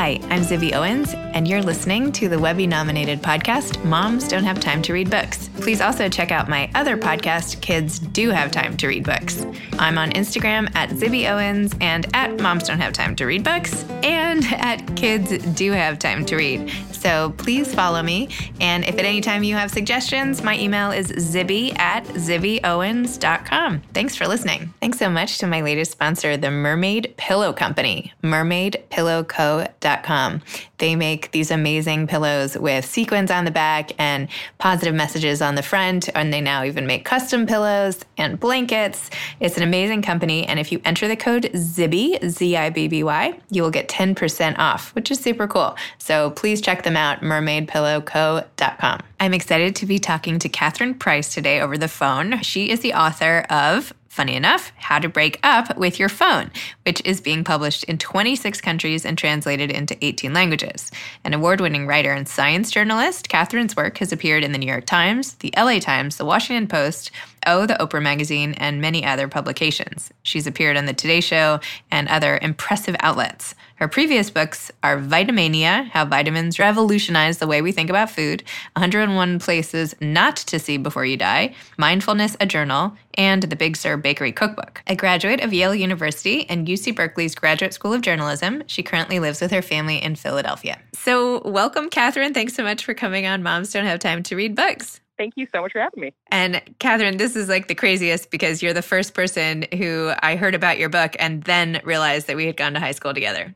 Hi, I'm Zibby Owens, and you're listening to the Webby-nominated podcast, Moms Don't Have Time to Read Books. Please also check out my other podcast, Kids Do Have Time to Read Books. I'm on Instagram at Zibby Owens and at Moms Don't Have Time to Read Books and at Kids Do Have Time to Read. So please follow me. And if at any time you have suggestions, my email is zibby@zibbyowens.com. Thanks for listening. Thanks so much to my latest sponsor, the Mermaid Pillow Company, mermaidpillowco.com. They make these amazing pillows with sequins on the back and positive messages on the front. And they now even make custom pillows and blankets. It's an amazing company. And if you enter the code ZIBBY, ZIBBY, you will get 10% off, which is super cool. So please check them out, mermaidpillowco.com. I'm excited to be talking to Catherine Price today over the phone. She is the author of, funny enough, How to Break Up with Your Phone, which is being published in 26 countries and translated into 18 languages. An award-winning writer and science journalist, Catherine's work has appeared in the New York Times, the LA Times, the Washington Post, the Oprah magazine, and many other publications. She's appeared on the Today Show and other impressive outlets. Her previous books are Vitamania, How Vitamins Revolutionize the Way We Think About Food, 101 Places Not to See Before You Die, Mindfulness, a Journal, and the Big Sur Bakery Cookbook. A graduate of Yale University and UC Berkeley's Graduate School of Journalism, she currently lives with her family in Philadelphia. So welcome, Catherine. Thanks so much for coming on Moms Don't Have Time to Read Books. Thank you so much for having me. And Catherine, this is like the craziest because you're the first person who I heard about your book and then realized that we had gone to high school together.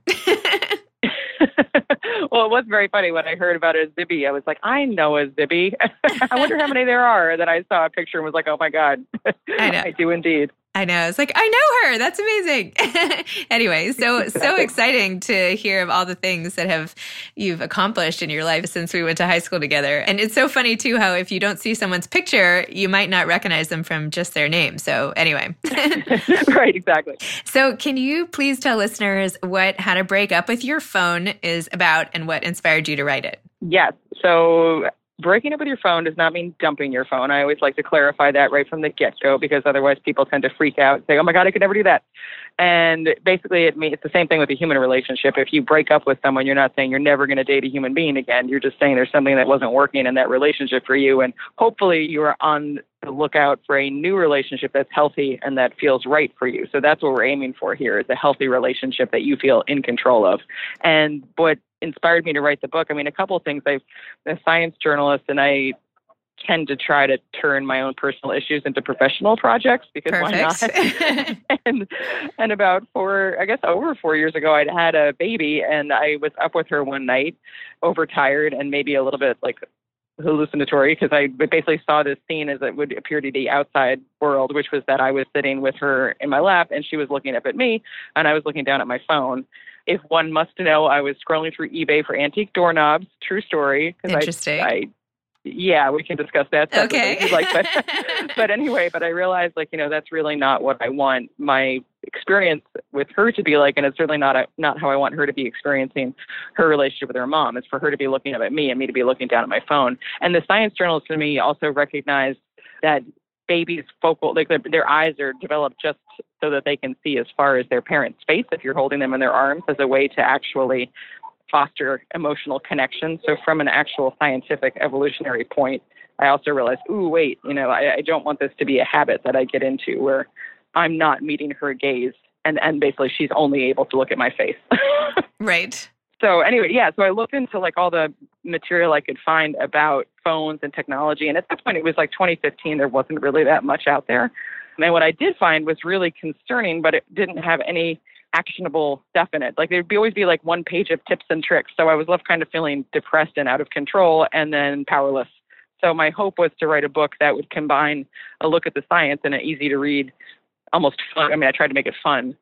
Well, it was very funny when I heard about a Zibby. I was like, I know a Zibby. I wonder how many there are. And then I saw a picture and was like, oh my God. I know. I do indeed. I know. It's like, I know her. That's amazing. Anyway, so exciting to hear of all the things that you've accomplished in your life since we went to high school together. And it's so funny, too, how if you don't see someone's picture, you might not recognize them from just their name. So anyway. Right, exactly. So can you please tell listeners what How to Break Up with Your Phone is about and what inspired you to write it? Yes. So breaking up with your phone does not mean dumping your phone. I always like to clarify that right from the get-go because otherwise people tend to freak out and say, oh my God, I could never do that. And basically, it's the same thing with a human relationship. If you break up with someone, you're not saying you're never going to date a human being again. You're just saying there's something that wasn't working in that relationship for you. And hopefully you are on the lookout for a new relationship that's healthy and that feels right for you. So that's what we're aiming for here, is a healthy relationship that you feel in control of. And what inspired me to write the book, I mean, a couple of things. I'm a science journalist, and I tend to try to turn my own personal issues into professional projects, because why not? and about over 4 years ago, I'd had a baby, and I was up with her one night, overtired and maybe a little bit like hallucinatory, because I basically saw this scene as it would appear to the outside world, which was that I was sitting with her in my lap and she was looking up at me and I was looking down at my phone. If one must know, I was scrolling through eBay for antique doorknobs. True story. Interesting. Yeah, we can discuss that. Okay. If you'd like, but I realized, like, you know, that's really not what I want my experience with her to be like, and it's certainly not how I want her to be experiencing her relationship with her mom. It's for her to be looking up at me and me to be looking down at my phone. And the science journalist in me also recognized that babies' their eyes are developed just so that they can see as far as their parents' face if you're holding them in their arms, as a way to actually foster emotional connection. So from an actual scientific evolutionary point, I also realized, I don't want this to be a habit that I get into where I'm not meeting her gaze and basically she's only able to look at my face. Right. So anyway, yeah, so I looked into like all the material I could find about phones and technology. And at that point, it was like 2015. There wasn't really that much out there. And what I did find was really concerning, but it didn't have any actionable stuff in it. Like there'd always be like one page of tips and tricks. So I was left kind of feeling depressed and out of control and then powerless. So my hope was to write a book that would combine a look at the science and an easy to read, almost fun. I mean, I tried to make it fun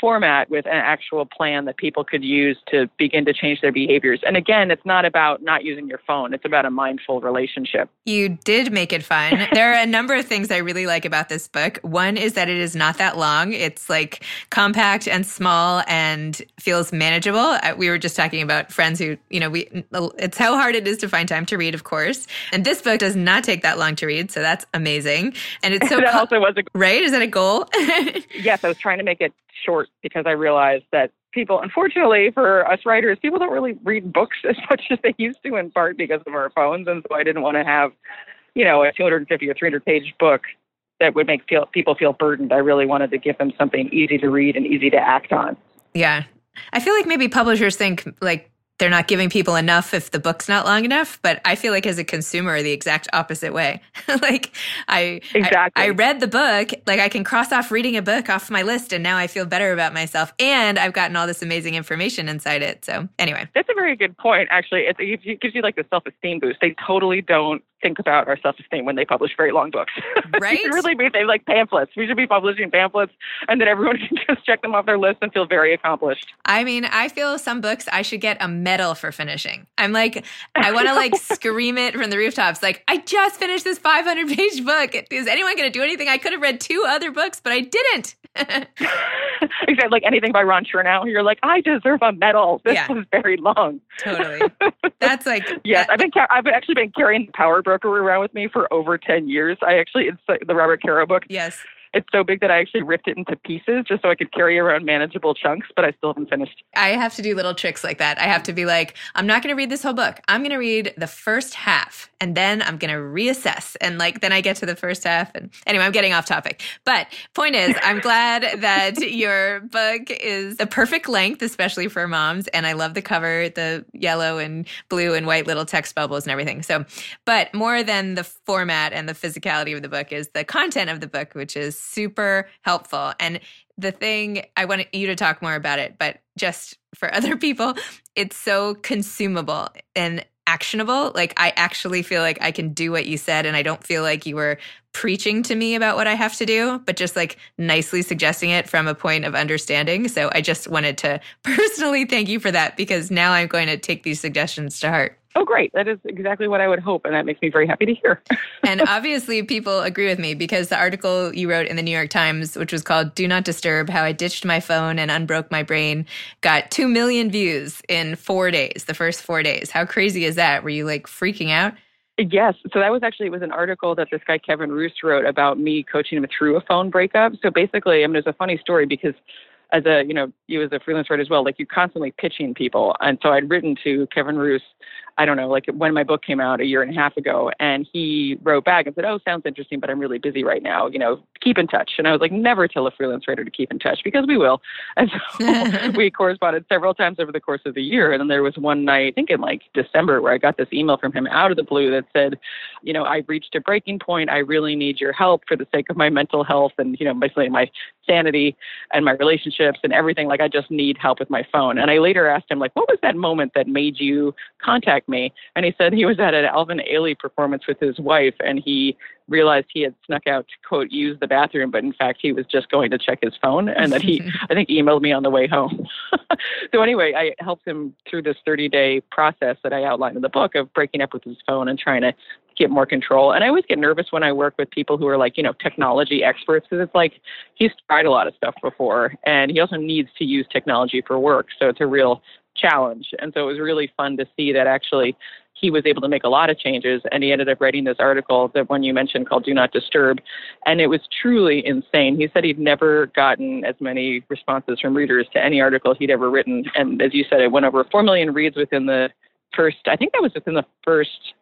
format with an actual plan that people could use to begin to change their behaviors. And again, it's not about not using your phone. It's about a mindful relationship. You did make it fun. There are a number of things I really like about this book. One is that it is not that long. It's like compact and small and feels manageable. We were just talking about friends who, it's how hard it is to find time to read, of course. And this book does not take that long to read. So that's amazing. And it's so, that also was a goal. Right? Is that a goal? Yes, I was trying to make it short, because I realized that people, unfortunately for us writers, people don't really read books as much as they used to, in part because of our phones. And so I didn't want to have, a 250 or 300 page book that would make people feel burdened. I really wanted to give them something easy to read and easy to act on. Yeah. I feel like maybe publishers think like they're not giving people enough if the book's not long enough, but I feel like as a consumer, the exact opposite way. I read the book, like I can cross off reading a book off my list, and now I feel better about myself, and I've gotten all this amazing information inside it. So anyway. That's a very good point, actually. It gives you like the self-esteem boost. They totally don't think about our self-esteem when they publish very long books. Right? It really means they like pamphlets. We should be publishing pamphlets, and then everyone can just check them off their list and feel very accomplished. I mean, I feel some books I should get a medal for finishing. I'm like, I want to like scream it from the rooftops. Like, I just finished this 500-page book. Is anyone going to do anything? I could have read two other books, but I didn't. Exactly. Like anything by Ron Chernow, you're like, I deserve a medal. This was very long. Totally. That's like... Yes, I've actually been carrying the Power Broker around with me for over 10 years. It's like the Robert Caro book. Yes. It's so big that I actually ripped it into pieces just so I could carry around manageable chunks, but I still haven't finished. I have to do little tricks like that. I have to be like, I'm not going to read this whole book. I'm going to read the first half, and then I'm going to reassess. And like, then I get to the first half. And anyway, I'm getting off topic. But point is, I'm glad that your book is the perfect length, especially for moms. And I love the cover, the yellow and blue and white little text bubbles and everything. So, but more than the format and the physicality of the book is the content of the book, which is super helpful. And the thing, I want you to talk more about it, but just for other people, it's so consumable and actionable. Like I actually feel like I can do what you said, and I don't feel like you were preaching to me about what I have to do, but just like nicely suggesting it from a point of understanding. So I just wanted to personally thank you for that, because now I'm going to take these suggestions to heart. Oh, great. That is exactly what I would hope. And that makes me very happy to hear. And obviously people agree with me, because the article you wrote in the New York Times, which was called Do Not Disturb, How I Ditched My Phone and Unbroke My Brain, got 2 million views in 4 days, the first 4 days. How crazy is that? Were you like freaking out? Yes. So that was actually, it was an article that this guy, Kevin Roos, wrote about me coaching him through a phone breakup. So basically, I mean, it's a funny story because as a, you know, you as a freelance writer as well, like you're constantly pitching people. And so I'd written to Kevin Roos, I don't know, like when my book came out a year and a half ago, and he wrote back and said, "Oh, sounds interesting, but I'm really busy right now, you know, keep in touch." And I was like, never tell a freelance writer to keep in touch because we will. And so we corresponded several times over the course of the year. And then there was one night, I think in like December, where I got this email from him out of the blue that said, you know, "I've reached a breaking point. I really need your help for the sake of my mental health and, you know, basically my sanity and my relationship and everything. Like, I just need help with my phone." And I later asked him, like, "What was that moment that made you contact me?" And he said he was at an Alvin Ailey performance with his wife, and he realized he had snuck out to, quote, use the bathroom, but in fact, he was just going to check his phone, and that he, I think, emailed me on the way home. So anyway, I helped him through this 30-day process that I outlined in the book of breaking up with his phone and trying to get more control. And I always get nervous when I work with people who are like, you know, technology experts, because it's like, he's tried a lot of stuff before, and he also needs to use technology for work. So it's a real challenge. And so it was really fun to see that actually he was able to make a lot of changes, and he ended up writing this article, that one you mentioned, called "Do Not Disturb," and it was truly insane. He said he'd never gotten as many responses from readers to any article he'd ever written, and as you said, it went over 4 million reads within the first, I think that was within the first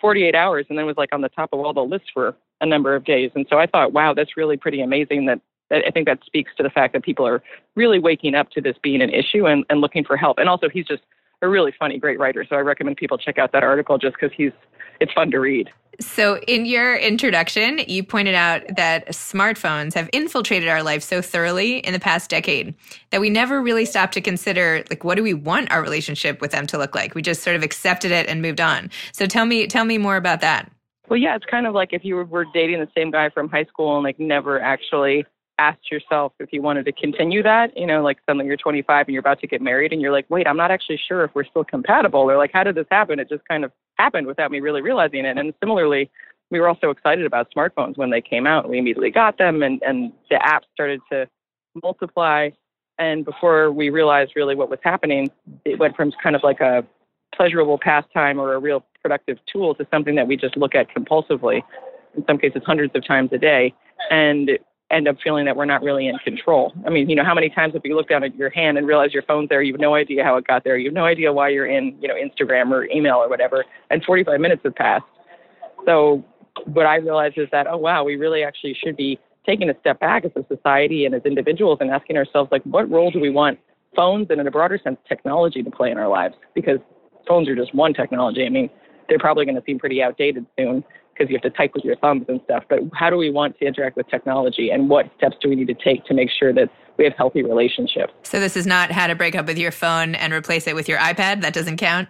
48 hours, and then was like on the top of all the lists for a number of days. And so I thought, wow, that's really pretty amazing. I think that speaks to the fact that people are really waking up to this being an issue and looking for help. And also, he's just a really funny, great writer. So I recommend people check out that article just because it's fun to read. So in your introduction, you pointed out that smartphones have infiltrated our life so thoroughly in the past decade that we never really stopped to consider, like, what do we want our relationship with them to look like? We just sort of accepted it and moved on. So tell me more about that. Well, yeah, it's kind of like if you were dating the same guy from high school and like never actually asked yourself if you wanted to continue that, you know, like suddenly you're 25 and you're about to get married and you're like, wait, I'm not actually sure if we're still compatible, or like, how did this happen? It just kind of happened without me really realizing it. And similarly, we were also excited about smartphones when they came out. We immediately got them and the apps started to multiply. And before we realized really what was happening, it went from kind of like a pleasurable pastime or a real productive tool to something that we just look at compulsively, in some cases hundreds of times a day, and end up feeling that we're not really in control. I mean, you know, how many times have you looked down at your hand and realized your phone's there? You have no idea how it got there. You have no idea why you're in, you know, Instagram or email or whatever. And 45 minutes have passed. So what I realized is that, oh, wow, we really actually should be taking a step back as a society and as individuals and asking ourselves, like, what role do we want phones and, in a broader sense, technology to play in our lives? Because phones are just one technology. I mean, they're probably going to seem pretty outdated soon, because you have to type with your thumbs and stuff. But how do we want to interact with technology, and what steps do we need to take to make sure that we have healthy relationships? So this is not how to break up with your phone and replace it with your iPad. That doesn't count.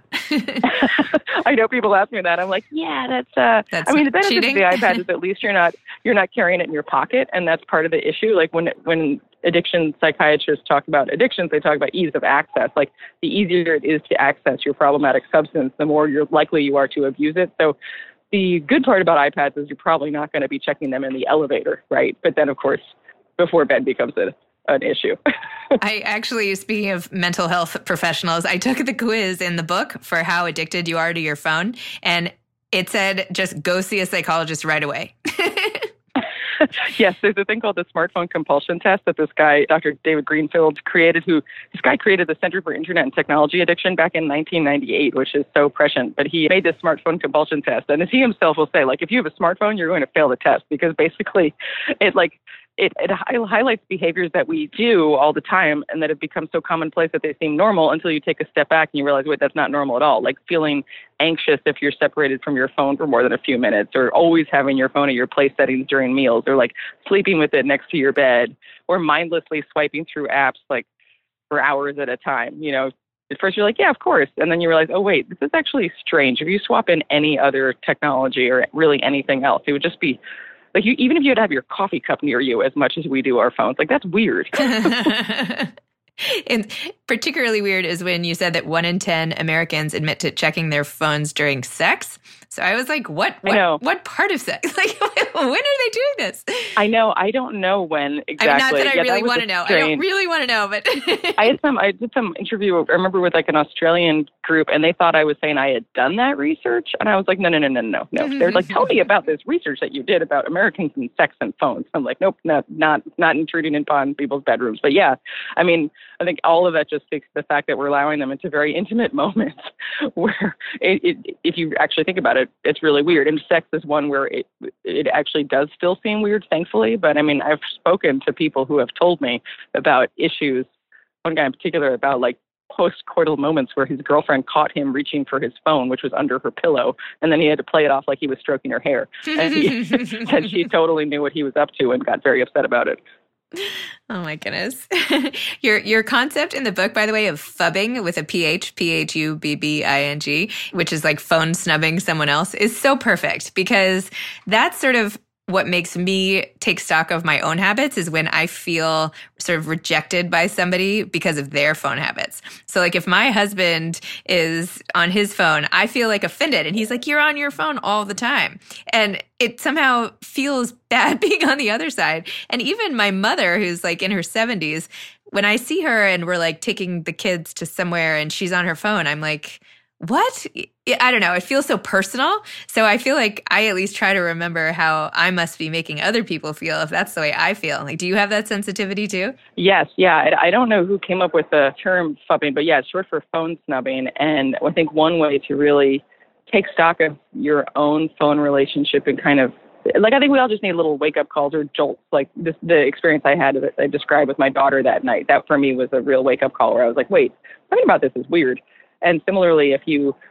I know people ask me that. I'm like, yeah, that's I mean, the benefit cheating. Of the iPad is at least you're not carrying it in your pocket. And that's part of the issue. Like when addiction psychiatrists talk about addictions, they talk about ease of access. Like, the easier it is to access your problematic substance, the more you're likely you are to abuse it. So the good part about iPads is you're probably not going to be checking them in the elevator, right? But then, of course, before bed becomes an issue. I actually, speaking of mental health professionals, I took the quiz in the book for how addicted you are to your phone, and it said just go see a psychologist right away. Yes, there's a thing called the smartphone compulsion test that this guy, Dr. David Greenfield, created. This guy created the Center for Internet and Technology Addiction back in 1998, which is so prescient. But he made this smartphone compulsion test, and as he himself will say, like, if you have a smartphone, you're going to fail the test, because basically, it highlights behaviors that we do all the time and that have become so commonplace that they seem normal until you take a step back and you realize, wait, that's not normal at all. Like feeling anxious if you're separated from your phone for more than a few minutes, or always having your phone at your play settings during meals, or like sleeping with it next to your bed, or mindlessly swiping through apps like for hours at a time. You know, at first you're like, yeah, of course. And then you realize, oh, wait, this is actually strange. If you swap in any other technology or really anything else, it would just be like, you, even if you had to have your coffee cup near you as much as we do our phones, like, that's weird. And particularly weird is when you said that 1 in 10 Americans admit to checking their phones during sex. So I was like, what part of sex? Like, when are they doing this? I know. I don't know when exactly. I mean, not that I really want to know. I don't really want to know, but... I did some interview, I remember, with like an Australian group, and they thought I was saying I had done that research. And I was like, no. They're like, tell me about this research that you did about Americans and sex and phones. I'm like, nope, not intruding upon people's bedrooms. But yeah, I mean, I think all of that just speaks to the fact that we're allowing them into very intimate moments where if you actually think about it, it's really weird. And sex is one where it actually does still seem weird, thankfully. But I mean, I've spoken to people who have told me about issues, one guy in particular about like post-coital moments where his girlfriend caught him reaching for his phone, which was under her pillow. And then he had to play it off like he was stroking her hair. And and she totally knew what he was up to and got very upset about it. Oh my goodness. Your concept in the book, by the way, of fubbing with a PH, PHUBBING, which is like phone snubbing someone else, is so perfect because that's sort of what makes me take stock of my own habits is when I feel sort of rejected by somebody because of their phone habits. So like if my husband is on his phone, I feel like offended and he's like, you're on your phone all the time. And it somehow feels bad being on the other side. And even my mother, who's like in her 70s, when I see her and we're like taking the kids to somewhere and she's on her phone, I'm like, what? I don't know. It feels so personal. So I feel like I at least try to remember how I must be making other people feel if that's the way I feel. Like, do you have that sensitivity too? Yes. Yeah. I don't know who came up with the term fubbing, but yeah, it's short for phone snubbing. And I think one way to really take stock of your own phone relationship and kind of like, I think we all just need little wake-up calls or jolts. Like this, the experience I had that I described with my daughter that night, that for me was a real wake-up call where I was like, wait, something about this is weird. And similarly,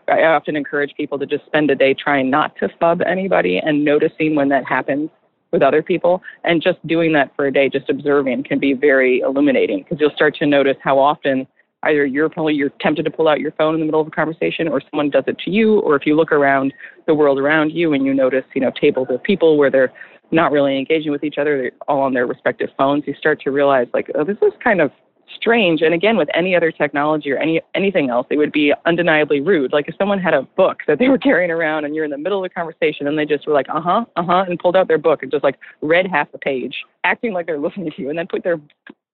I often encourage people to just spend a day trying not to fub anybody and noticing when that happens with other people. And just doing that for a day, just observing, can be very illuminating because you'll start to notice how often either you're tempted to pull out your phone in the middle of a conversation or someone does it to you. Or if you look around the world around you and you notice, tables of people where they're not really engaging with each other, they're all on their respective phones, you start to realize like, oh, this is kind of strange. And again, with any other technology or anything else, it would be undeniably rude. Like if someone had a book that they were carrying around and you're in the middle of a conversation and they just were like, and pulled out their book and just like read half a page, acting like they're listening to you and then put their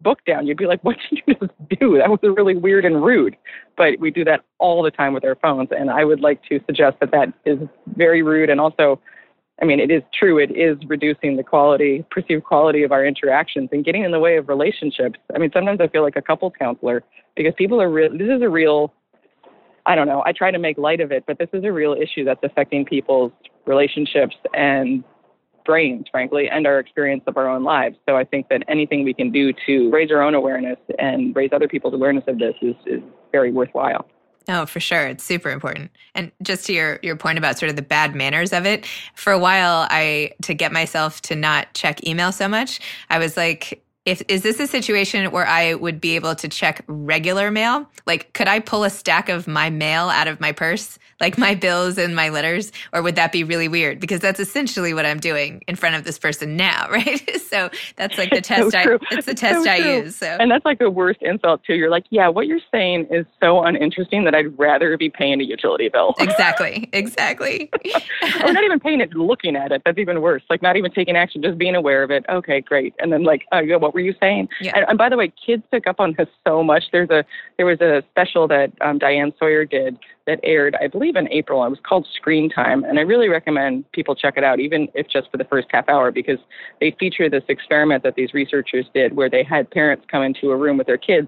book down, you'd be like, what did you just do? That was really weird and rude. But we do that all the time with our phones. And I would like to suggest that is very rude. And also, I mean, it is true. It is reducing the perceived quality of our interactions and getting in the way of relationships. I mean, sometimes I feel like a couples counselor because people are this is a real, I don't know, I try to make light of it, but this is a real issue that's affecting people's relationships and brains, frankly, and our experience of our own lives. So I think that anything we can do to raise our own awareness and raise other people's awareness of this is very worthwhile. Oh, for sure. It's super important. And just to your point about sort of the bad manners of it, for a while, to get myself to not check email so much, I was like, is this a situation where I would be able to check regular mail? Like, could I pull a stack of my mail out of my purse, like my bills and my letters? Or would that be really weird? Because that's essentially what I'm doing in front of this person now, right? So that's like the test. It's the test I use. So. And that's like the worst insult too. You're like, yeah, what you're saying is so uninteresting that I'd rather be paying a utility bill. Exactly. Or not even paying it, looking at it. That's even worse. Like not even taking action, just being aware of it. Okay, great. And then like, what were you saying? Yeah. And by the way, kids pick up on this so much. There was a special that Diane Sawyer did that aired, I believe, in April. It was called Screen Time. And I really recommend people check it out, even if just for the first half hour, because they feature this experiment that these researchers did where they had parents come into a room with their kids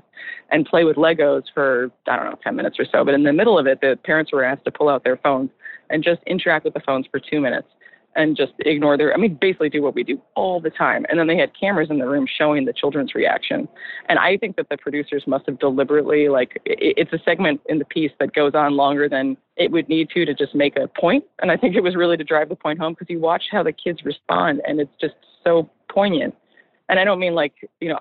and play with Legos for, 10 minutes or so. But in the middle of it, the parents were asked to pull out their phones and just interact with the phones for 2 minutes. And just ignore basically do what we do all the time. And then they had cameras in the room showing the children's reaction. And I think that the producers must have deliberately, it's a segment in the piece that goes on longer than it would need to just make a point. And I think it was really to drive the point home because you watch how the kids respond and it's just so poignant. And I don't mean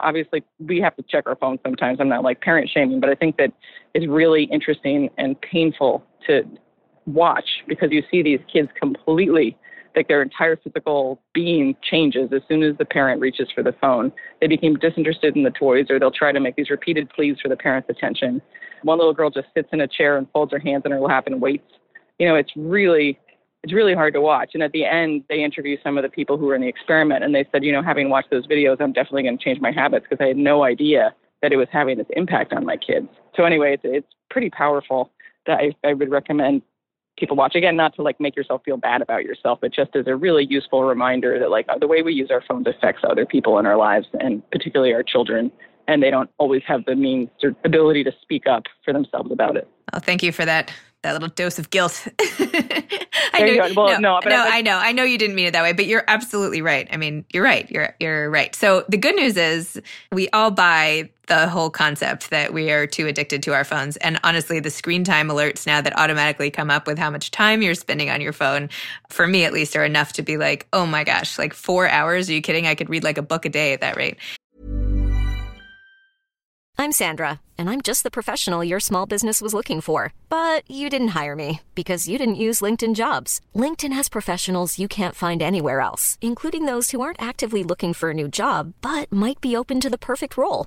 obviously we have to check our phones sometimes. I'm not parent shaming, but I think that it's really interesting and painful to watch because you see these kids completely like their entire physical being changes as soon as the parent reaches for the phone. They become disinterested in the toys, or they'll try to make these repeated pleas for the parent's attention. One little girl just sits in a chair and folds her hands in her lap and waits. You know, it's really hard to watch. And at the end, they interview some of the people who were in the experiment, and they said, you know, having watched those videos, I'm definitely going to change my habits because I had no idea that it was having this impact on my kids. So anyway, it's pretty powerful that I would recommend people watch. Again, not to like make yourself feel bad about yourself, but just as a really useful reminder that like the way we use our phones affects other people in our lives, and particularly our children. And they don't always have the means or ability to speak up for themselves about it. Oh, thank you for that little dose of guilt. I know you didn't mean it that way, but you're absolutely right. I mean, you're right. You're right. So the good news is we all buy the whole concept that we are too addicted to our phones. And honestly, the screen time alerts now that automatically come up with how much time you're spending on your phone, for me at least, are enough to be like, oh my gosh, like 4 hours? Are you kidding? I could read like a book a day at that rate. I'm Sandra, and I'm just the professional your small business was looking for. But you didn't hire me because you didn't use LinkedIn Jobs. LinkedIn has professionals you can't find anywhere else, including those who aren't actively looking for a new job, but might be open to the perfect role,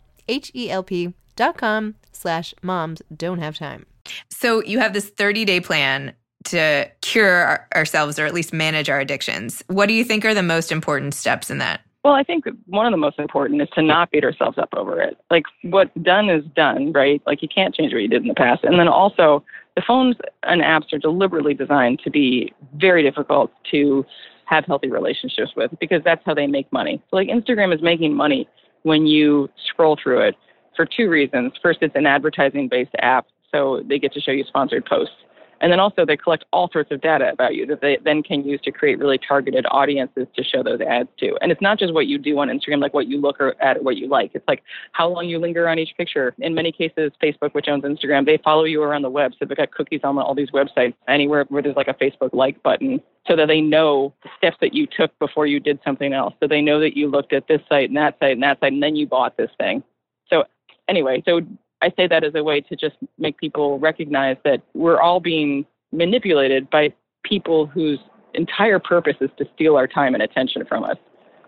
H-E-L-P. .com/MomsDon'tHaveTime. So you have this 30-day plan to cure ourselves or at least manage our addictions. What do you think are the most important steps in that? Well, I think one of the most important is to not beat ourselves up over it. Like what's done is done, right? Like you can't change what you did in the past. And then also the phones and apps are deliberately designed to be very difficult to have healthy relationships with because that's how they make money. So like Instagram is making money when you scroll through it. For two reasons. First, it's an advertising-based app, so they get to show you sponsored posts. And then also they collect all sorts of data about you that they then can use to create really targeted audiences to show those ads to. And it's not just what you do on Instagram, like what you look at or what you like. It's like how long you linger on each picture. In many cases, Facebook, which owns Instagram, they follow you around the web. So they've got cookies on all these websites, anywhere where there's like a Facebook like button, so that they know the steps that you took before you did something else. So they know that you looked at this site and that site and that site, and then you bought this thing. So anyway, so I say that as a way to just make people recognize that we're all being manipulated by people whose entire purpose is to steal our time and attention from us.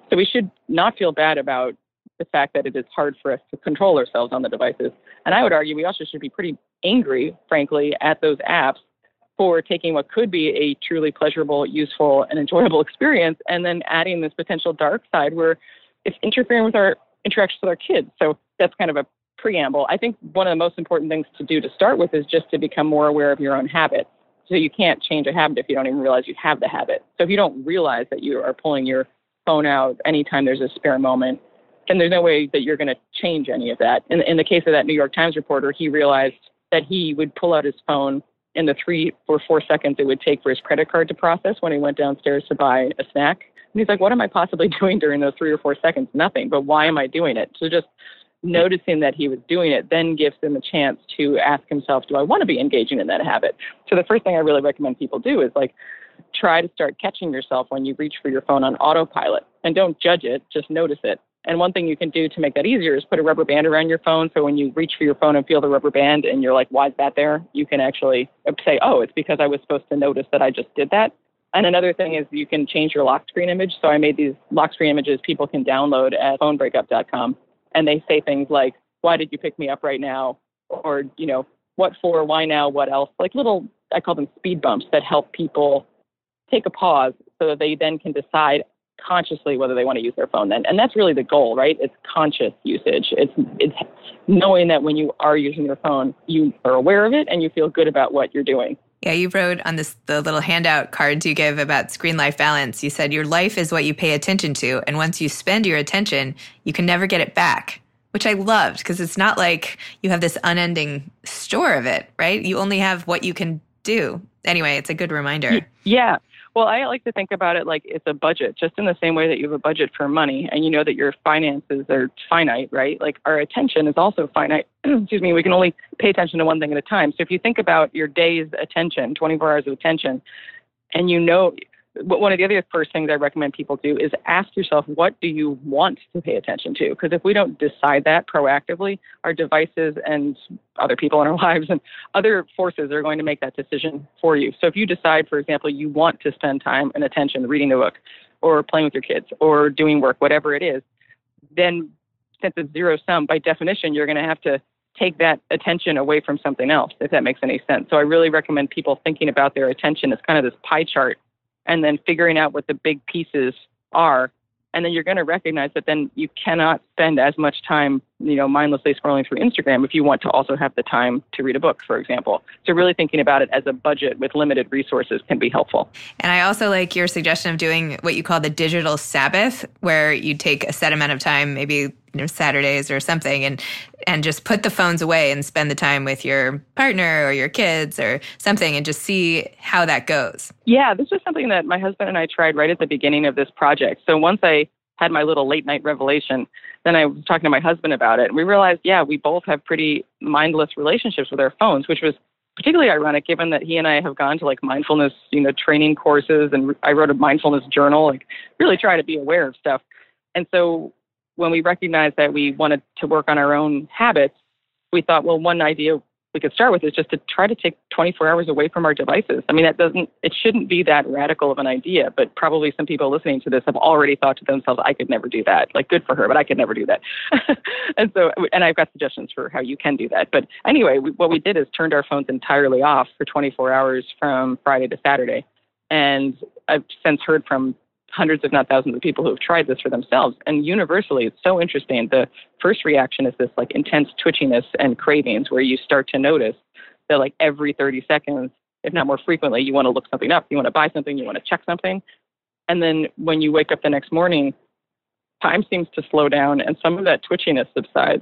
So we should not feel bad about the fact that it is hard for us to control ourselves on the devices. And I would argue we also should be pretty angry, frankly, at those apps for taking what could be a truly pleasurable, useful, and enjoyable experience and then adding this potential dark side where it's interfering with our interactions with our kids. So that's kind of a preamble. I think one of the most important things to do to start with is just to become more aware of your own habits. So you can't change a habit if you don't even realize you have the habit. So if you don't realize that you are pulling your phone out anytime there's a spare moment, then there's no way that you're going to change any of that. In the case of that New York Times reporter, he realized that he would pull out his phone in the 3 or 4 seconds it would take for his credit card to process when he went downstairs to buy a snack. And he's like, what am I possibly doing during those 3 or 4 seconds? Nothing, but why am I doing it? So just noticing that he was doing it then gives him a chance to ask himself, do I want to be engaging in that habit? So the first thing I really recommend people do is like try to start catching yourself when you reach for your phone on autopilot, and don't judge it, just notice it. And one thing you can do to make that easier is put a rubber band around your phone. So when you reach for your phone and feel the rubber band and you're like, why is that there? You can actually say, oh, it's because I was supposed to notice that I just did that. And another thing is you can change your lock screen image. So I made these lock screen images people can download at phonebreakup.com. And they say things like, why did you pick me up right now? Or, you know, what for, why now, what else? Like little, I call them speed bumps that help people take a pause so that they then can decide consciously whether they want to use their phone then. And that's really the goal, right? It's conscious usage. It's knowing that when you are using your phone, you are aware of it and you feel good about what you're doing. Yeah, you wrote on the little handout cards you give about screen life balance. You said your life is what you pay attention to. And once you spend your attention, you can never get it back, which I loved because it's not like you have this unending store of it, right? You only have what you can do. Anyway, it's a good reminder. Yeah. Well, I like to think about it like it's a budget, just in the same way that you have a budget for money and you know that your finances are finite, right? Like our attention is also finite. Excuse me, we can only pay attention to one thing at a time. So if you think about your day's attention, 24 hours of attention, and you know, one of the other first things I recommend people do is ask yourself, what do you want to pay attention to? Because if we don't decide that proactively, our devices and other people in our lives and other forces are going to make that decision for you. So if you decide, for example, you want to spend time and attention reading a book or playing with your kids or doing work, whatever it is, then since it's zero sum, by definition, you're going to have to take that attention away from something else, if that makes any sense. So I really recommend people thinking about their attention as kind of this pie chart and then figuring out what the big pieces are. And then you're going to recognize that then you cannot spend as much time, you know, mindlessly scrolling through Instagram if you want to also have the time to read a book, for example. So really thinking about it as a budget with limited resources can be helpful. And I also like your suggestion of doing what you call the digital Sabbath, where you take a set amount of time, maybe, you know, Saturdays or something, and just put the phones away and spend the time with your partner or your kids or something and just see how that goes. Yeah, this was something that my husband and I tried right at the beginning of this project. So once I had my little late night revelation, then I was talking to my husband about it, and we realized, yeah, we both have pretty mindless relationships with our phones, which was particularly ironic given that he and I have gone to like mindfulness, you know, training courses, and I wrote a mindfulness journal, like really try to be aware of stuff. And so when we recognized that we wanted to work on our own habits, we thought, well, one idea we could start with is just to try to take 24 hours away from our devices. I mean, it shouldn't be that radical of an idea, but probably some people listening to this have already thought to themselves, I could never do that. Like, good for her, but I could never do that. And I've got suggestions for how you can do that. But anyway, what we did is turned our phones entirely off for 24 hours from Friday to Saturday. And I've since heard from hundreds, if not thousands of people who have tried this for themselves. And universally, it's so interesting. The first reaction is this like intense twitchiness and cravings where you start to notice that like every 30 seconds, if not more frequently, you want to look something up, you want to buy something, you want to check something. And then when you wake up the next morning, time seems to slow down and some of that twitchiness subsides,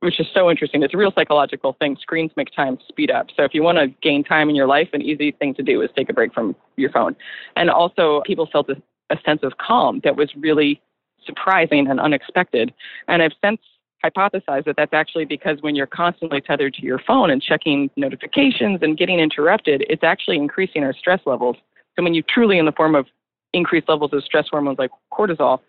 which is so interesting. It's a real psychological thing. Screens make time speed up. So if you want to gain time in your life, an easy thing to do is take a break from your phone. And also people felt a sense of calm that was really surprising and unexpected. And I've since hypothesized that that's actually because when you're constantly tethered to your phone and checking notifications and getting interrupted, it's actually increasing our stress levels. So when you truly in the form of increased levels of stress hormones like cortisol,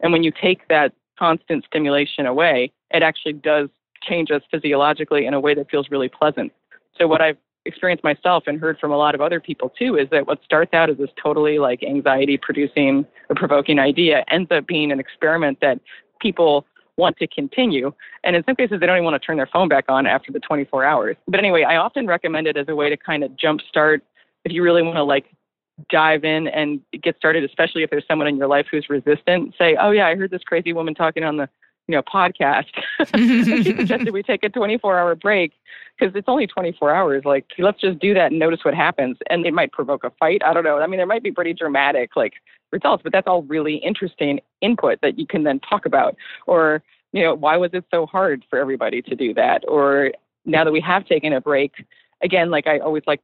and when you take that constant stimulation away, it actually does change us physiologically in a way that feels really pleasant. So what I've experienced myself and heard from a lot of other people too is that what starts out as this totally like anxiety producing or provoking idea ends up being an experiment that people want to continue. And in some cases, they don't even want to turn their phone back on after the 24 hours. But anyway, I often recommend it as a way to kind of jumpstart if you really want to like dive in and get started, especially if there's someone in your life who's resistant. Say, oh yeah, I heard this crazy woman talking on the podcast. She suggested we take a 24-hour break because it's only 24 hours. Like, let's just do that and notice what happens. And it might provoke a fight. I don't know. I mean, there might be pretty dramatic, like, results, but that's all really interesting input that you can then talk about. Or, you know, why was it so hard for everybody to do that? Or now that we have taken a break, again, like I always like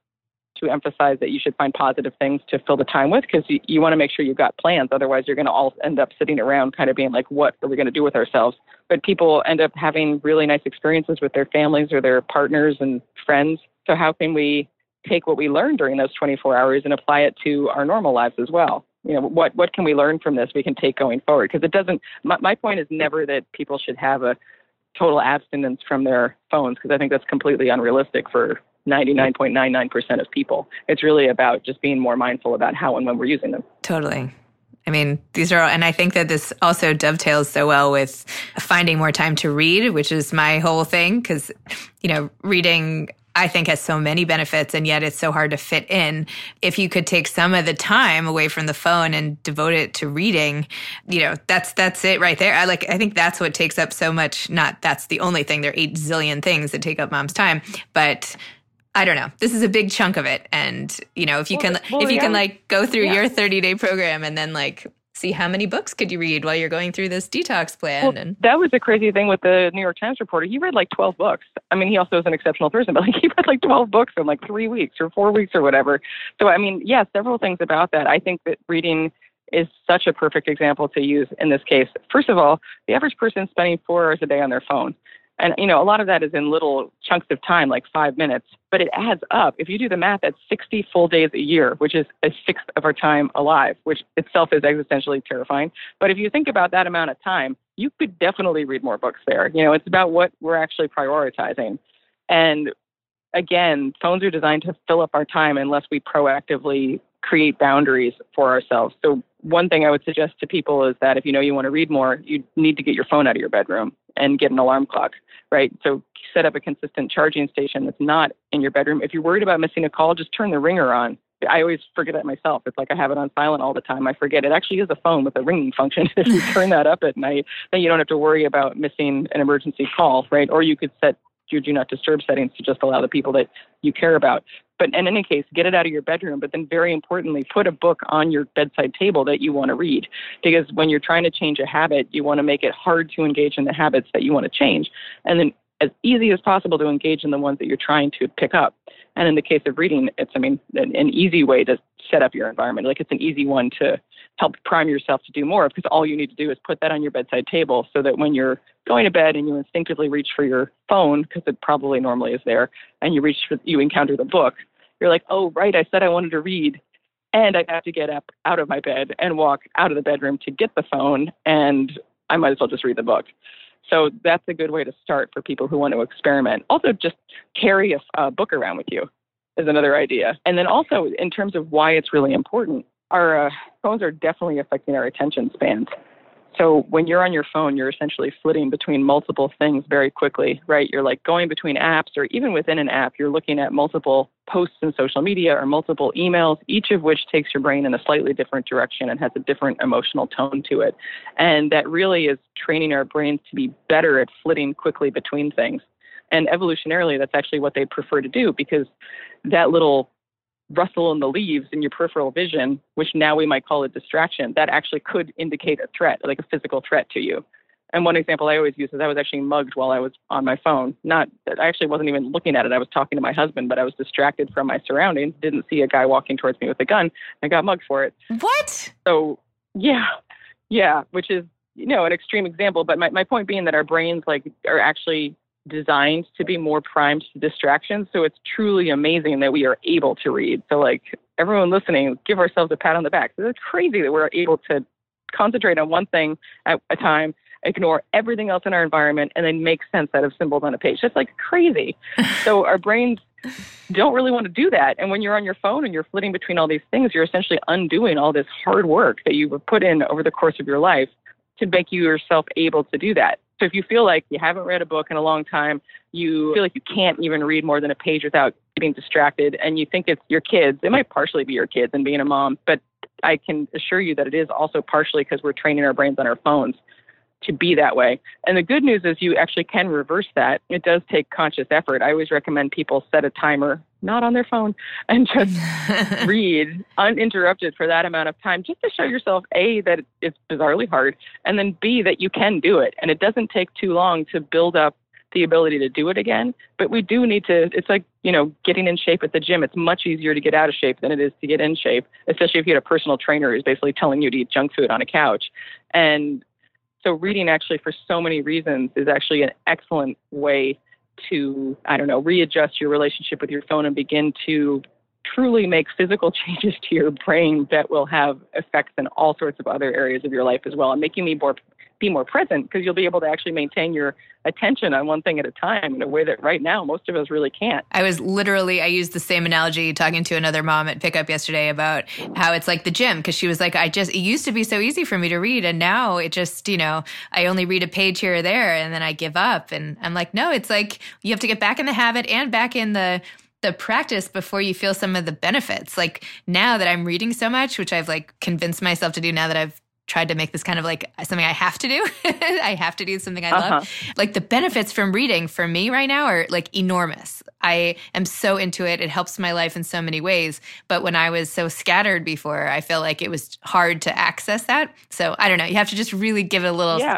to emphasize that you should find positive things to fill the time with, because you want to make sure you've got plans. Otherwise, you're going to all end up sitting around kind of being like, what are we going to do with ourselves? But people end up having really nice experiences with their families or their partners and friends. So how can we take what we learned during those 24 hours and apply it to our normal lives as well? You know, what can we learn from this we can take going forward? Because it doesn't, my point is never that people should have a total abstinence from their phones, because I think that's completely unrealistic for 99.99% of people. It's really about just being more mindful about how and when we're using them. Totally. I mean, these are all, and I think that this also dovetails so well with finding more time to read, which is my whole thing, because, you know, reading, I think, has so many benefits, and yet it's so hard to fit in. If you could take some of the time away from the phone and devote it to reading, you know, that's it right there. I think that's what takes up so much. Not that's the only thing. There are 8 zillion things that take up mom's time, but I don't know. This is a big chunk of it, and you know, if you can like go through your 30-day program and then like see how many books could you read while you're going through this detox plan. Well, and that was the crazy thing with the New York Times reporter. He read like 12 books. I mean, he also is an exceptional person, but like he read like 12 books in like 3 weeks or 4 weeks or whatever. So, I mean, yeah, several things about that. I think that reading is such a perfect example to use in this case. First of all, the average person is spending 4 hours a day on their phone. And, you know, a lot of that is in little chunks of time, like 5 minutes, but it adds up. If you do the math, that's 60 full days a year, which is a sixth of our time alive, which itself is existentially terrifying. But if you think about that amount of time, you could definitely read more books there. You know, it's about what we're actually prioritizing. And again, phones are designed to fill up our time unless we proactively create boundaries for ourselves. So one thing I would suggest to people is that if you know you want to read more, you need to get your phone out of your bedroom and get an alarm clock, right? So set up a consistent charging station that's not in your bedroom. If you're worried about missing a call, just turn the ringer on. I always forget that myself. It's like I have it on silent all the time. I forget. It actually is a phone with a ringing function. If you turn that up at night, then you don't have to worry about missing an emergency call, right? Or you could set your do not disturb settings to just allow the people that you care about. But in any case, get it out of your bedroom. But then very importantly, put a book on your bedside table that you want to read. Because when you're trying to change a habit, you want to make it hard to engage in the habits that you want to change. And then as easy as possible to engage in the ones that you're trying to pick up. And in the case of reading, it's, I mean, an easy way to set up your environment. Like it's an easy one to help prime yourself to do more of, because all you need to do is put that on your bedside table so that when you're going to bed and you instinctively reach for your phone, because it probably normally is there, and you encounter the book, you're like, oh, right, I said I wanted to read. And I have to get up out of my bed and walk out of the bedroom to get the phone. And I might as well just read the book. So that's a good way to start for people who want to experiment. Also, just carry a book around with you is another idea. And then also in terms of why it's really important, our phones are definitely affecting our attention spans. So when you're on your phone, you're essentially flitting between multiple things very quickly, right? You're like going between apps, or even within an app, you're looking at multiple posts in social media or multiple emails, each of which takes your brain in a slightly different direction and has a different emotional tone to it. And that really is training our brains to be better at flitting quickly between things. And evolutionarily, that's actually what they prefer to do, because that little rustle in the leaves in your peripheral vision, which now we might call a distraction, that actually could indicate a threat, like a physical threat to you. And one example I always use is I was actually mugged while I was on my phone. Not that I actually wasn't even looking at it. I was talking to my husband, but I was distracted from my surroundings, didn't see a guy walking towards me with a gun, and got mugged for it. What? So, yeah, which is, you know, an extreme example. But my point being that our brains like are actually designed to be more primed to distractions. So it's truly amazing that we are able to read. So like everyone listening, give ourselves a pat on the back. It's crazy that we're able to concentrate on one thing at a time, ignore everything else in our environment, and then make sense out of symbols on a page. That's like crazy. So our brains don't really want to do that. And when you're on your phone and you're flitting between all these things, you're essentially undoing all this hard work that you have put in over the course of your life to make yourself able to do that. So if you feel like you haven't read a book in a long time, you feel like you can't even read more than a page without getting distracted, and you think it's your kids, it might partially be your kids and being a mom, but I can assure you that it is also partially because we're training our brains on our phones to be that way. And the good news is you actually can reverse that. It does take conscious effort. I always recommend people set a timer, not on their phone, and just read uninterrupted for that amount of time, just to show yourself, A, that it's bizarrely hard, and then B, that you can do it. And it doesn't take too long to build up the ability to do it again. But we do need to, it's like, you know, getting in shape at the gym. It's much easier to get out of shape than it is to get in shape, especially if you had a personal trainer who's basically telling you to eat junk food on a couch. And so reading actually for so many reasons is actually an excellent way to, I don't know, readjust your relationship with your phone and begin to truly make physical changes to your brain that will have effects in all sorts of other areas of your life as well, and making me be more present, because you'll be able to actually maintain your attention on one thing at a time in a way that right now most of us really can't. I used the same analogy talking to another mom at pickup yesterday about how it's like the gym, because she was like, it used to be so easy for me to read, and now it just, you know, I only read a page here or there and then I give up. And I'm like, no, it's like you have to get back in the habit and back in the practice before you feel some of the benefits. Like now that I'm reading so much, which I've like convinced myself to do now that I've tried to make this kind of like something I have to do. I have to do something I love. Like the benefits from reading for me right now are like enormous. I am so into it. It helps my life in so many ways. But when I was so scattered before, I feel like it was hard to access that. So I don't know. You have to just really give it a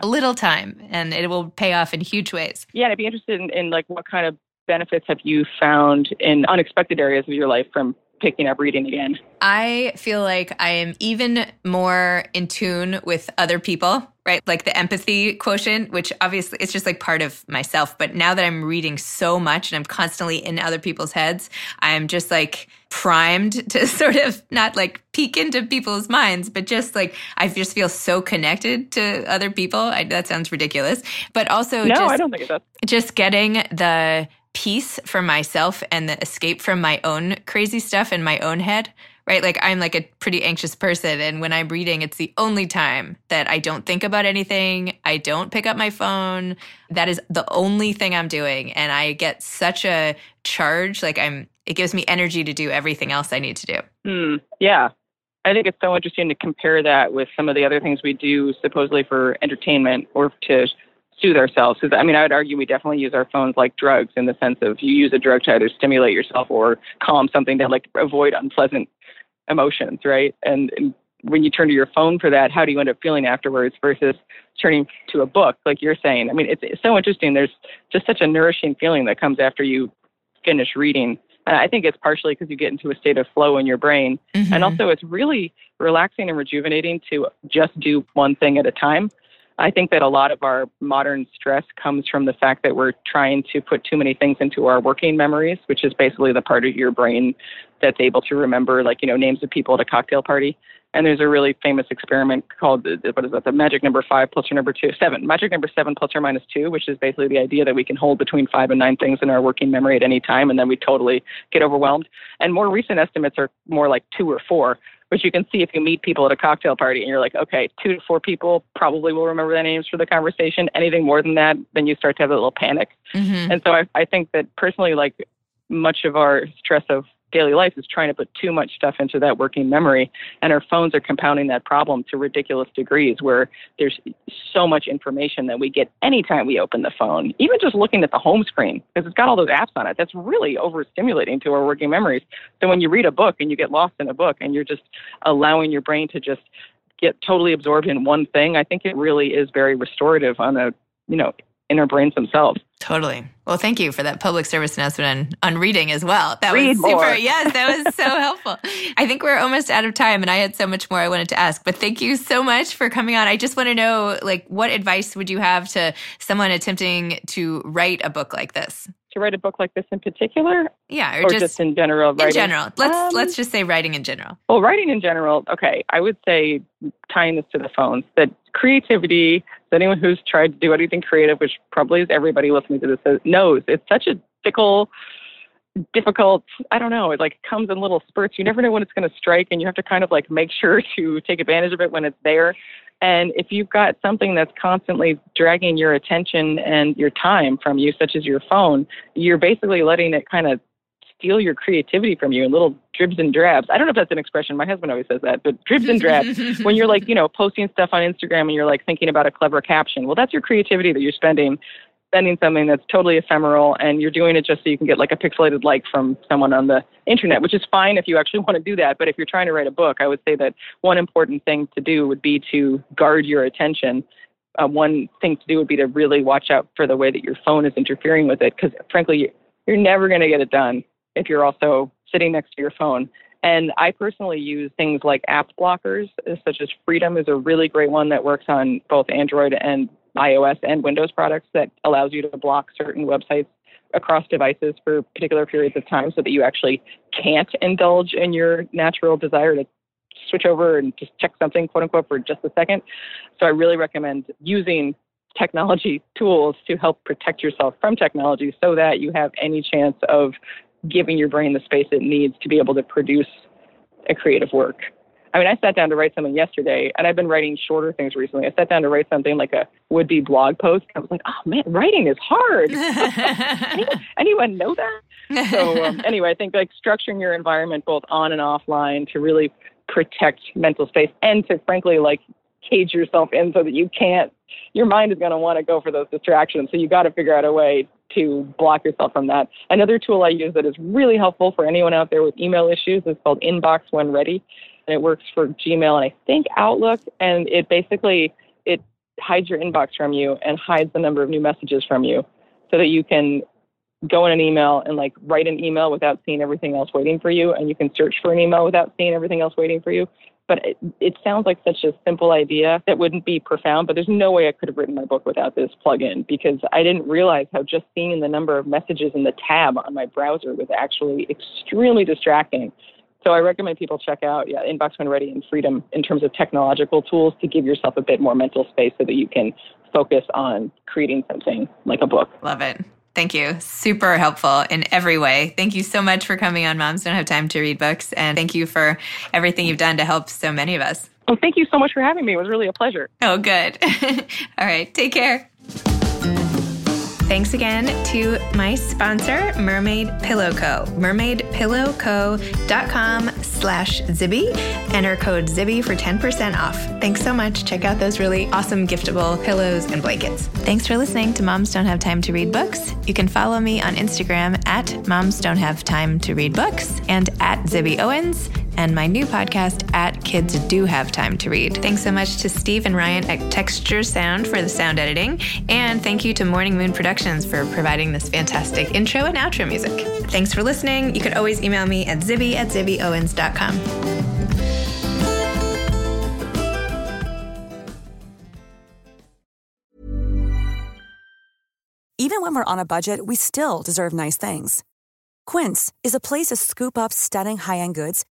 little time, and it will pay off in huge ways. Yeah. And I'd be interested in like what kind of benefits have you found in unexpected areas of your life from picking up reading again? I feel like I am even more in tune with other people, right? Like the empathy quotient, which obviously it's just like part of myself. But now that I'm reading so much and I'm constantly in other people's heads, I'm just like primed to sort of not like peek into people's minds, but just like I just feel so connected to other people. That sounds ridiculous. But also I don't think it does. Just getting the peace for myself and the escape from my own crazy stuff in my own head, right? Like I'm like a pretty anxious person. And when I'm reading, it's the only time that I don't think about anything. I don't pick up my phone. That is the only thing I'm doing. And I get such a charge. Like it gives me energy to do everything else I need to do. Yeah. I think it's so interesting to compare that with some of the other things we do supposedly for entertainment or to soothe ourselves. Because I would argue we definitely use our phones like drugs, in the sense of you use a drug to either stimulate yourself or calm something to like avoid unpleasant emotions, right? And when you turn to your phone for that, how do you end up feeling afterwards versus turning to a book like you're saying? It's so interesting. There's just such a nourishing feeling that comes after you finish reading. I think it's partially because you get into a state of flow in your brain. Mm-hmm. And also it's really relaxing and rejuvenating to just do one thing at a time. I think that a lot of our modern stress comes from the fact that we're trying to put too many things into our working memories, which is basically the part of your brain that's able to remember, like, you know, names of people at a cocktail party. And there's a really famous experiment called, the magic number 7. Magic number 7 plus or minus 2, which is basically the idea that we can hold between 5 and 9 things in our working memory at any time, and then we totally get overwhelmed. And more recent estimates are more like 2 or 4. Which you can see if you meet people at a cocktail party and you're like, okay, 2 to 4 people probably will remember their names for the conversation. Anything more than that, then you start to have a little panic. Mm-hmm. And so I think that personally, like much of our stress of daily life is trying to put too much stuff into that working memory. And our phones are compounding that problem to ridiculous degrees, where there's so much information that we get anytime we open the phone, even just looking at the home screen, because it's got all those apps on it. That's really overstimulating to our working memories. So when you read a book and you get lost in a book and you're just allowing your brain to just get totally absorbed in one thing, I think it really is very restorative on a, you know, in our brains themselves. Totally. Well, thank you for that public service announcement on reading as well. That Read was super. More. Yes, that was so helpful. I think we're almost out of time, and I had so much more I wanted to ask, but thank you so much for coming on. I just want to know, like, what advice would you have to someone attempting to write a book like this? To write a book like this in particular? Yeah, or just in general writing? In general. Let's just say writing in general. Well, writing in general, okay, I would say, tying this to the phones, that creativity, so anyone who's tried to do anything creative, which probably is everybody listening to this, knows it's such a fickle, difficult, I don't know, it like comes in little spurts. You never know when it's going to strike, and you have to kind of like make sure to take advantage of it when it's there. And if you've got something that's constantly dragging your attention and your time from you, such as your phone, you're basically letting it kind of steal your creativity from you in little dribs and drabs. I don't know if that's an expression. My husband always says that, but dribs and drabs. When you're like, you know, posting stuff on Instagram and you're like thinking about a clever caption. Well, that's your creativity that you're spending something that's totally ephemeral, and you're doing it just so you can get like a pixelated like from someone on the internet, which is fine if you actually want to do that. But if you're trying to write a book, I would say that one important thing to do would be to guard your attention. One thing to do would be to really watch out for the way that your phone is interfering with it, because frankly, you're never going to get it done if you're also sitting next to your phone. And I personally use things like app blockers, such as Freedom is a really great one that works on both Android and iOS and Windows products, that allows you to block certain websites across devices for particular periods of time so that you actually can't indulge in your natural desire to switch over and just check something, quote unquote, for just a second. So I really recommend using technology tools to help protect yourself from technology so that you have any chance of giving your brain the space it needs to be able to produce a creative work. I mean, I sat down to write something yesterday, and I've been writing shorter things recently. I sat down to write something like a would-be blog post. I was like, oh, man, writing is hard. anyone know that? So anyway, I think like structuring your environment both on and offline to really protect mental space and to frankly like cage yourself in so that you can't, your mind is going to want to go for those distractions. So you got to figure out a way to block yourself from that. Another tool I use that is really helpful for anyone out there with email issues is called Inbox When Ready. And it works for Gmail and I think Outlook. And it basically, it hides your inbox from you and hides the number of new messages from you so that you can go in an email and like write an email without seeing everything else waiting for you. And you can search for an email without seeing everything else waiting for you. But it sounds like such a simple idea that wouldn't be profound, but there's no way I could have written my book without this plug-in, because I didn't realize how just seeing the number of messages in the tab on my browser was actually extremely distracting. So I recommend people check out Inbox When Ready and Freedom in terms of technological tools to give yourself a bit more mental space so that you can focus on creating something like a book. Love it. Thank you. Super helpful in every way. Thank you so much for coming on Moms Don't Have Time to Read Books. And thank you for everything you've done to help so many of us. Well, thank you so much for having me. It was really a pleasure. Oh, good. All right. Take care. Thanks again to my sponsor, Mermaid Pillow Co. MermaidPillowCo.com/Zibby. Enter code Zibby for 10% off. Thanks so much. Check out those really awesome giftable pillows and blankets. Thanks for listening to Moms Don't Have Time to Read Books. You can follow me on Instagram at Moms Don't Have Time to Read Books and at Zibby Owens, and my new podcast at Kids Do Have Time to Read. Thanks so much to Steve and Ryan at Texture Sound for the sound editing. And thank you to Morning Moon Productions for providing this fantastic intro and outro music. Thanks for listening. You could always email me at zibby@zibbyowens.com. Even when we're on a budget, we still deserve nice things. Quince is a place to scoop up stunning high-end goods